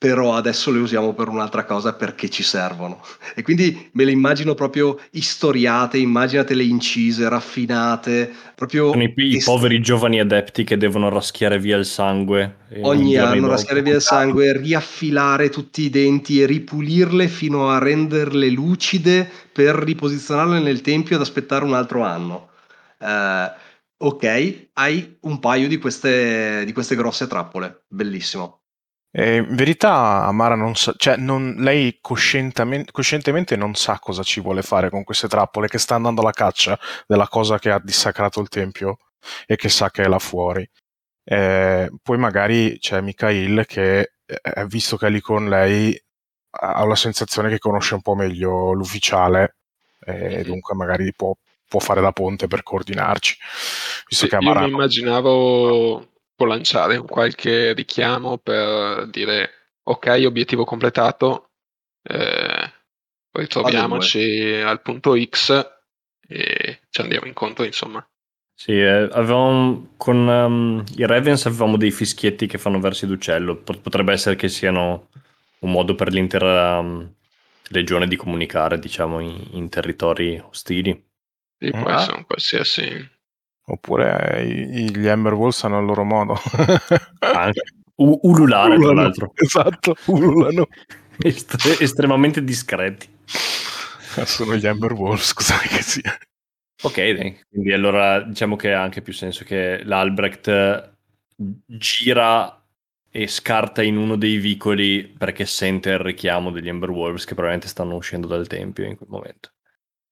però adesso le usiamo per un'altra cosa perché ci servono. E quindi me le immagino proprio istoriate, immaginatele incise, raffinate, proprio... Sono i, i est- poveri giovani adepti che devono raschiare via il sangue. Ogni anno raschiare via il sangue, riaffilare tutti i denti e ripulirle fino a renderle lucide per riposizionarle nel tempio ed aspettare un altro anno. Uh, ok, hai un paio di queste, di queste grosse trappole, bellissimo. Eh, in verità Amara non sa, cioè non, lei coscientemente non sa cosa ci vuole fare con queste trappole, che sta andando alla caccia della cosa che ha dissacrato il tempio e che sa che è là fuori. Eh, poi magari c'è Mikhail che, eh, visto che è lì con lei, ha la sensazione che conosce un po' meglio l'ufficiale, e eh, dunque magari può, può fare da ponte per coordinarci. Visto sì, che Amara io mi immaginavo... lanciare un qualche richiamo per dire ok, obiettivo completato, eh, ritroviamoci al punto X e ci andiamo incontro, insomma. Sì, eh, avevamo, con um, i Ravens avevamo dei fischietti che fanno versi d'uccello, potrebbe essere che siano un modo per l'intera um, legione di comunicare, diciamo, in, in territori ostili. Sì, può ah. essere un qualsiasi... Oppure gli Amber Wolves hanno il loro modo. Anche. U- ululare, ululano, tra l'altro. Esatto, ululano. Est- estremamente discreti. Sono gli Amber Wolves, scusate che sia. Ok, dai. Quindi allora diciamo che ha anche più senso che l'Albrecht gira e scarta in uno dei vicoli perché sente il richiamo degli Amber Wolves che probabilmente stanno uscendo dal tempio in quel momento.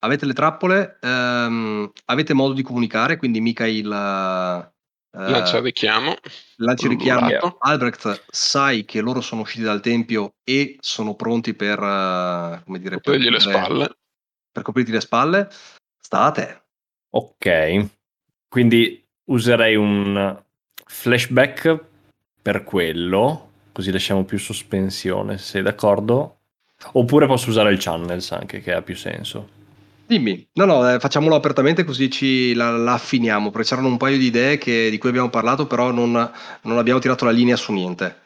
Avete le trappole, ehm, avete modo di comunicare, quindi Mikhail uh, lancia il richiamo. Lancia il richiamo. Albrecht, sai che loro sono usciti dal tempio e sono pronti per, uh, come dire, per, le spalle. per coprirti le spalle. Sta a te. Ok, quindi userei un flashback per quello, così lasciamo più sospensione, se sei d'accordo. Oppure posso usare il channels anche, che ha più senso. Dimmi, no no, eh, facciamolo apertamente così ci la, la affiniamo, perché c'erano un paio di idee che, di cui abbiamo parlato, però non, non abbiamo tirato la linea su niente.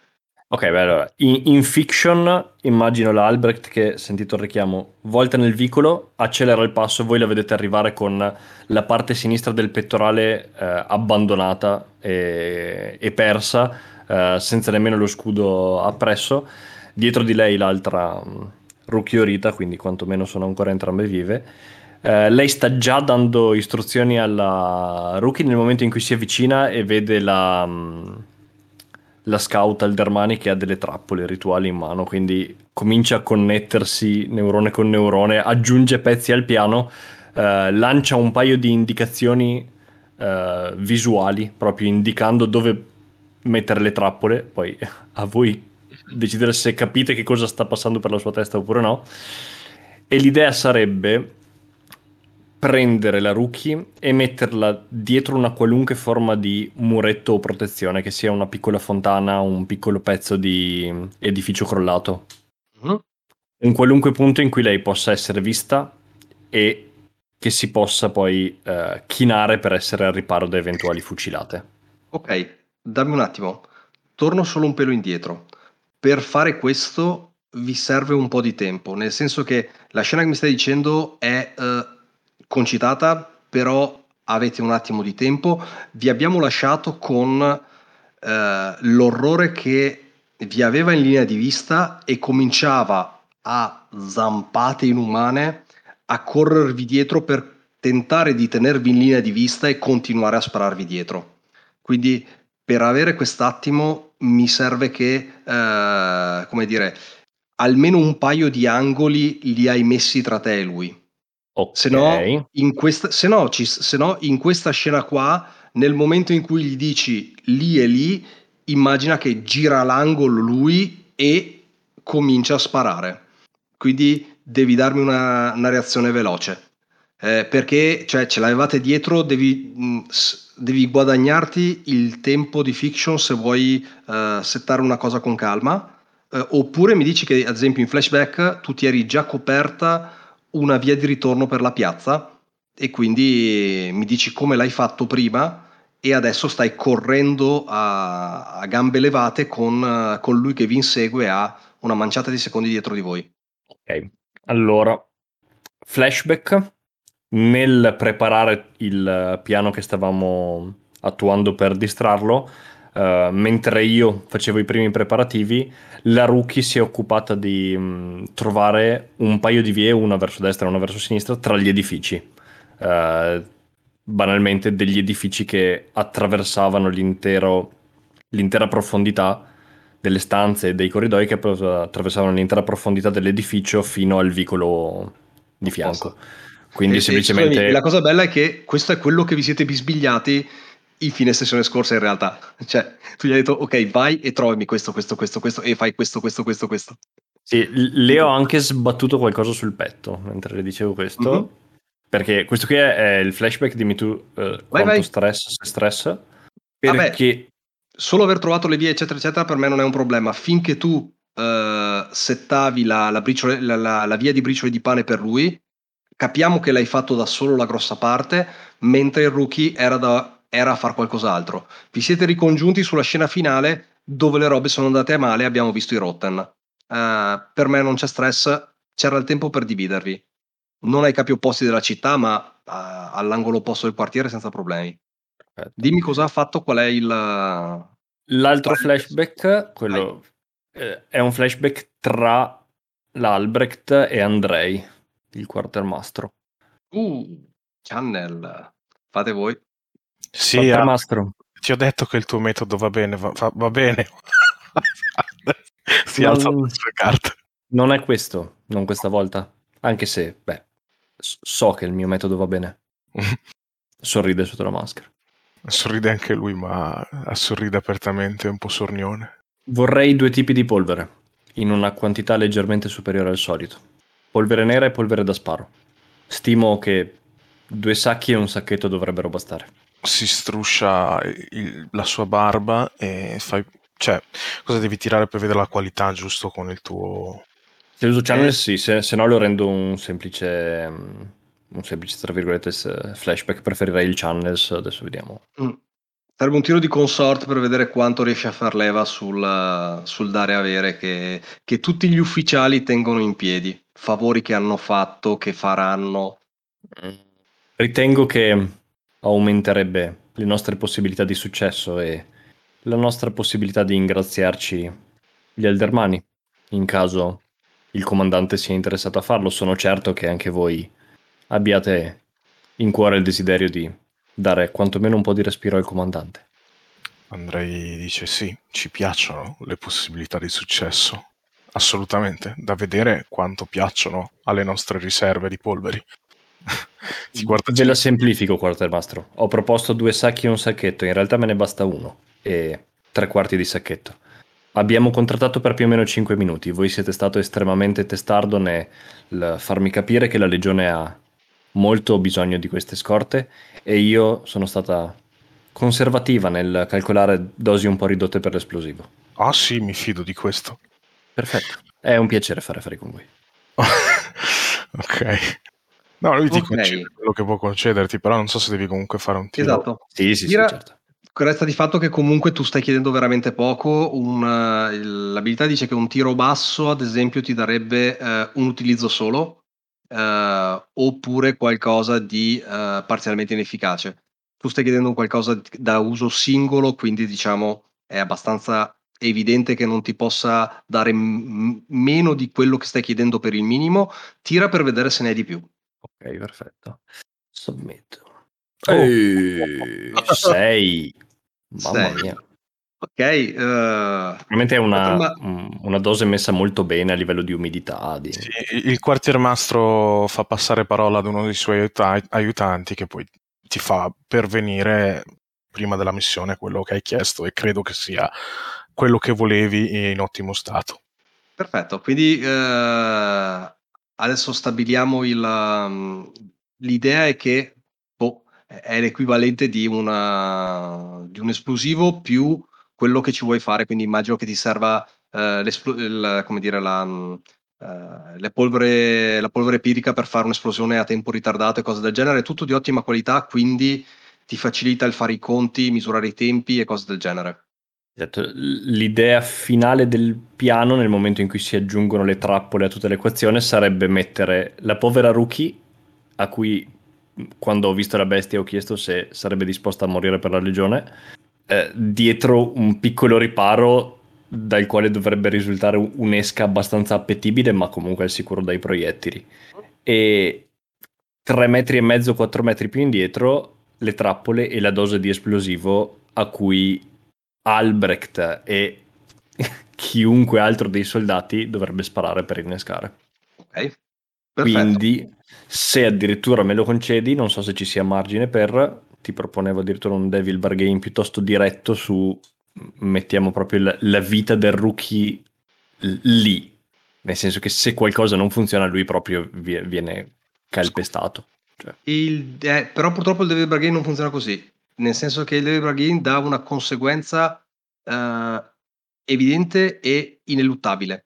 Ok, beh, allora, in, in fiction immagino la Albrecht che, sentito il richiamo, volta nel vicolo, accelera il passo, voi la vedete arrivare con la parte sinistra del pettorale eh, abbandonata e, e persa, eh, senza nemmeno lo scudo appresso, dietro di lei l'altra mh, rucchiorita, quindi quantomeno sono ancora entrambe vive. Eh, lei sta già dando istruzioni alla Rookie nel momento in cui si avvicina e vede la... Mh, la scout Aldermani che ha delle trappole rituali in mano, quindi comincia a connettersi neurone con neurone, aggiunge pezzi al piano, eh, lancia un paio di indicazioni eh, visuali, proprio indicando dove mettere le trappole, poi a voi decidere se capite che cosa sta passando per la sua testa oppure no. E l'idea sarebbe prendere la Rookie e metterla dietro una qualunque forma di muretto o protezione, che sia una piccola fontana, un piccolo pezzo di edificio crollato. Mm-hmm. Un qualunque punto in cui lei possa essere vista e che si possa poi eh, chinare per essere al riparo da eventuali fucilate. Ok, dammi un attimo. Torno solo un pelo indietro. Per fare questo vi serve un po' di tempo, nel senso che la scena che mi stai dicendo è... Uh, concitata, però avete un attimo di tempo. Vi abbiamo lasciato con eh, l'orrore che vi aveva in linea di vista e cominciava a zampate inumane a corrervi dietro per tentare di tenervi in linea di vista e continuare a spararvi dietro. Quindi per avere quest'attimo mi serve che eh, come dire, almeno un paio di angoli li hai messi tra te e lui. Okay. Se no, in questa, se, no, ci, se no in questa scena qua, nel momento in cui gli dici lì e lì, immagina che gira l'angolo lui e comincia a sparare. Quindi devi darmi una, una reazione veloce, eh, perché cioè, ce l'avevate dietro, devi, mh, devi guadagnarti il tempo di fiction se vuoi uh, settare una cosa con calma, uh, oppure mi dici che ad esempio in flashback tu ti eri già coperta una via di ritorno per la piazza e quindi mi dici come l'hai fatto prima e adesso stai correndo a, a gambe levate con, con lui che vi insegue a una manciata di secondi dietro di voi. Ok, allora flashback nel preparare il piano che stavamo attuando per distrarlo. Uh, mentre io facevo i primi preparativi, la Rookie si è occupata di mh, trovare un paio di vie, una verso destra e una verso sinistra, tra gli edifici, uh, banalmente degli edifici che attraversavano l'intero, l'intera profondità delle stanze e dei corridoi, che attraversavano l'intera profondità dell'edificio fino al vicolo di fianco. Quindi e, semplicemente... Scusami, la cosa bella è che questo è quello che vi siete bisbigliati in fine sessione scorsa in realtà, cioè tu gli hai detto ok vai e trovami questo questo questo questo e fai questo questo questo questo. Sì, le ho anche sbattuto qualcosa sul petto mentre le dicevo questo. Mm-hmm. Perché questo qui è, è il flashback, dimmi tu eh, vai, quanto vai. stress stress perché Vabbè, solo aver trovato le vie eccetera eccetera per me non è un problema finché tu eh, settavi la, la, briciole, la, la, la via di briciole di pane per lui. Capiamo che l'hai fatto da solo la grossa parte, mentre il Rookie era da era a far qualcos'altro. Vi siete ricongiunti sulla scena finale dove le robe sono andate a male e abbiamo visto i rotten. Uh, per me non c'è stress, c'era il tempo per dividervi, non ai capi opposti della città ma uh, all'angolo opposto del quartiere senza problemi. Perfetto. Dimmi cosa ha fatto, qual è il l'altro il... flashback. Quello eh, è un flashback tra l'Albrecht e Andrei, il quartermastro. Uh, channel, fate voi. Sì, ah, ti ho detto che il tuo metodo va bene, va, va bene. Si alza le sue carte. Non è questo, non questa volta. Anche se, beh, so che il mio metodo va bene. Sorride sotto la maschera. Sorride anche lui, ma sorride apertamente, un po' sornione. Vorrei due tipi di polvere, in una quantità leggermente superiore al solito. Polvere nera e polvere da sparo. Stimo che due sacchi e un sacchetto dovrebbero bastare. Si struscia il, la sua barba e fai, cioè cosa devi tirare per vedere la qualità, giusto, con il tuo se uso channel? Eh. Sì, se, se no lo rendo un semplice un semplice tra virgolette flashback, preferirei il channels. Adesso vediamo. Mm. Serve un tiro di consort per vedere quanto riesce a far leva sul, sul dare avere che, che tutti gli ufficiali tengono in piedi, favori che hanno fatto, che faranno. Ritengo che aumenterebbe le nostre possibilità di successo e la nostra possibilità di ingraziarci gli Eldermani, in caso il comandante sia interessato a farlo. Sono certo che anche voi abbiate in cuore il desiderio di dare quantomeno un po' di respiro al comandante. Andrei dice sì, ci piacciono le possibilità di successo, assolutamente, da vedere quanto piacciono alle nostre riserve di polveri. Ve la semplifico, quartermastro, ho proposto due sacchi e un sacchetto, in realtà me ne basta uno e tre quarti di sacchetto. Abbiamo contrattato per più o meno cinque minuti, voi siete stato estremamente testardo nel farmi capire che la legione ha molto bisogno di queste scorte e io sono stata conservativa nel calcolare dosi un po' ridotte per l'esplosivo. Ah sì, mi fido di questo. Perfetto, è un piacere fare affari con voi. Ok. No, lui ti okay. concede quello che può concederti, però non so se devi comunque fare un tiro. Esatto. Sì, sì, Tira, sì, certo. Resta di fatto che comunque tu stai chiedendo veramente poco. Una, l'abilità dice che un tiro basso, ad esempio, ti darebbe eh, un utilizzo solo. Uh, oppure qualcosa di uh, parzialmente inefficace. Tu stai chiedendo qualcosa da uso singolo, quindi diciamo è abbastanza evidente che non ti possa dare m- meno di quello che stai chiedendo per il minimo. Tira per vedere se ne hai di più. Ok, perfetto. Submetto. Oh, Ehi, sei. Mamma sei. Mia. Ok, uh, ovviamente è una, ma... una dose messa molto bene a livello di umidità. Di... Sì, il quartiermastro fa passare parola ad uno dei suoi aiuta- aiutanti che poi ti fa pervenire prima della missione quello che hai chiesto e credo che sia quello che volevi in ottimo stato. Perfetto, quindi uh, adesso stabiliamo il... l'idea è che boh, è l'equivalente di, una... di un esplosivo più quello che ci vuoi fare, quindi immagino che ti serva eh, il, come dire, la, mh, eh, le polvere, la polvere pirica per fare un'esplosione a tempo ritardato e cose del genere, tutto di ottima qualità, quindi ti facilita il fare i conti, misurare i tempi e cose del genere. Esatto. L'idea finale del piano, nel momento in cui si aggiungono le trappole a tutta l'equazione, sarebbe mettere la povera Rookie, a cui quando ho visto la bestia ho chiesto se sarebbe disposta a morire per la legione, dietro un piccolo riparo dal quale dovrebbe risultare un'esca abbastanza appetibile ma comunque al sicuro dai proiettili, e tre metri e mezzo, quattro metri più indietro le trappole e la dose di esplosivo a cui Albrecht e chiunque altro dei soldati dovrebbe sparare per innescare. Ok, perfetto. Quindi se addirittura me lo concedi, non so se ci sia margine per... ti proponevo addirittura un devil bargain piuttosto diretto su, mettiamo proprio la, la vita del rookie lì, nel senso che se qualcosa non funziona lui proprio viene calpestato. Cioè. Il, eh, però purtroppo il devil bargain non funziona così, nel senso che il devil bargain dà una conseguenza eh, evidente e ineluttabile.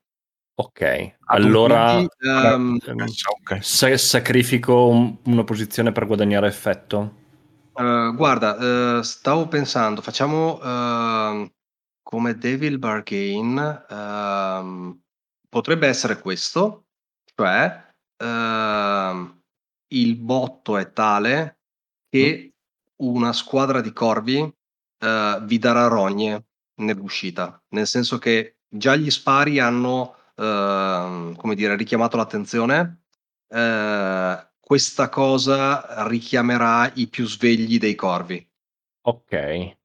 Ok, allora quindi, um, okay. Sa- sacrifico un, una posizione per guadagnare effetto? Uh, guarda, uh, stavo pensando, facciamo uh, come Devil Bargain, uh, potrebbe essere questo, cioè uh, il botto è tale che mm. una squadra di corvi uh, vi darà rogne nell'uscita, nel senso che già gli spari hanno, uh, come dire, richiamato l'attenzione, uh, questa cosa richiamerà i più svegli dei corvi. Ok.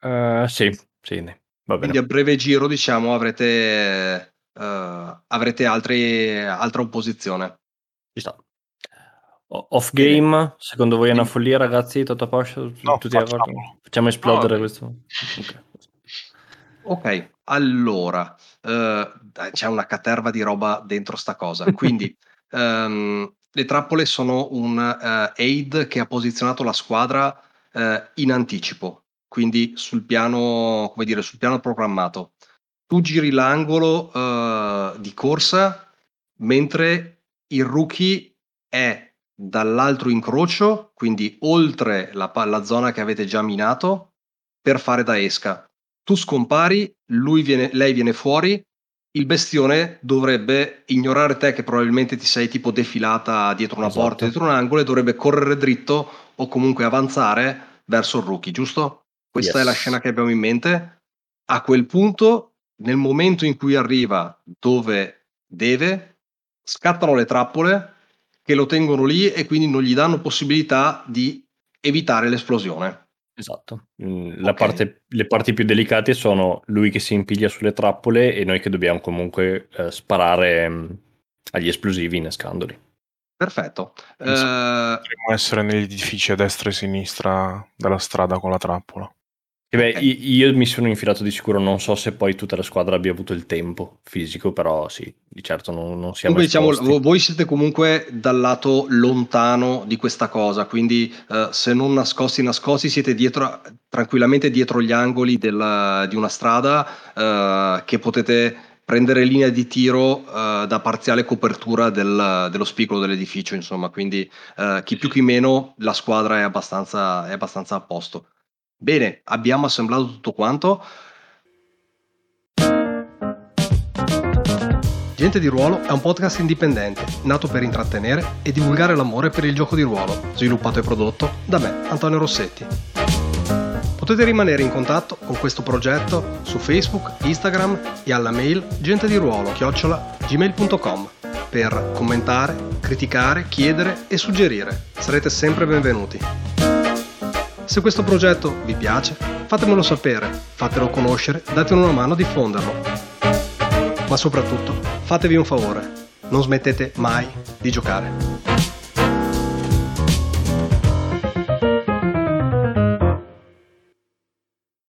Uh, sì, sì, va bene. Quindi a breve giro, diciamo, avrete uh, avrete altri, altra opposizione. Ci sta. O- off game, bene. Secondo voi è una follia, ragazzi? Tutto a posto? No, tutti facciamo. facciamo esplodere no, questo. Ok, okay, allora. Uh, c'è una caterva di roba dentro sta cosa. Quindi... um, le trappole sono un uh, aid che ha posizionato la squadra uh, in anticipo, quindi sul piano, come dire, sul piano programmato. Tu giri l'angolo uh, di corsa, mentre il rookie è dall'altro incrocio, quindi oltre la, la zona che avete già minato, per fare da esca. Tu scompari, lui viene, lei viene fuori, il bestione dovrebbe ignorare te che probabilmente ti sei tipo defilata dietro una esatto. porta, dietro un angolo, e dovrebbe correre dritto o comunque avanzare verso il rookie, giusto? Questa yes. è la scena che abbiamo in mente. A quel punto, nel momento in cui arriva dove deve, scattano le trappole che lo tengono lì e quindi non gli danno possibilità di evitare l'esplosione. Esatto. La okay. parte, le parti più delicate sono lui che si impiglia sulle trappole e noi che dobbiamo comunque eh, sparare mh, agli esplosivi innescandoli. Perfetto. Potremmo uh... essere negli edifici a destra e a sinistra della strada con la trappola. E beh, okay. io, io mi sono infilato di sicuro, non so se poi tutta la squadra abbia avuto il tempo fisico, però sì, di certo non, non siamo diciamo, voi siete comunque dal lato lontano di questa cosa, quindi eh, se non nascosti nascosti siete dietro, tranquillamente dietro gli angoli della, di una strada eh, che potete prendere linea di tiro eh, da parziale copertura del, dello spigolo dell'edificio, insomma, quindi eh, chi più chi meno la squadra è abbastanza, è abbastanza a posto. Bene, abbiamo assemblato tutto quanto. Gente di Ruolo è un podcast indipendente, nato per intrattenere e divulgare l'amore per il gioco di ruolo, sviluppato e prodotto da me, Antonio Rossetti. Potete rimanere in contatto con questo progetto su Facebook, Instagram e alla mail gentediruolo chiocciola gmail punto com per commentare, criticare, chiedere e suggerire. Sarete sempre benvenuti. Se questo progetto vi piace, fatemelo sapere, fatelo conoscere, datelo una mano a diffonderlo. Ma soprattutto, fatevi un favore, non smettete mai di giocare.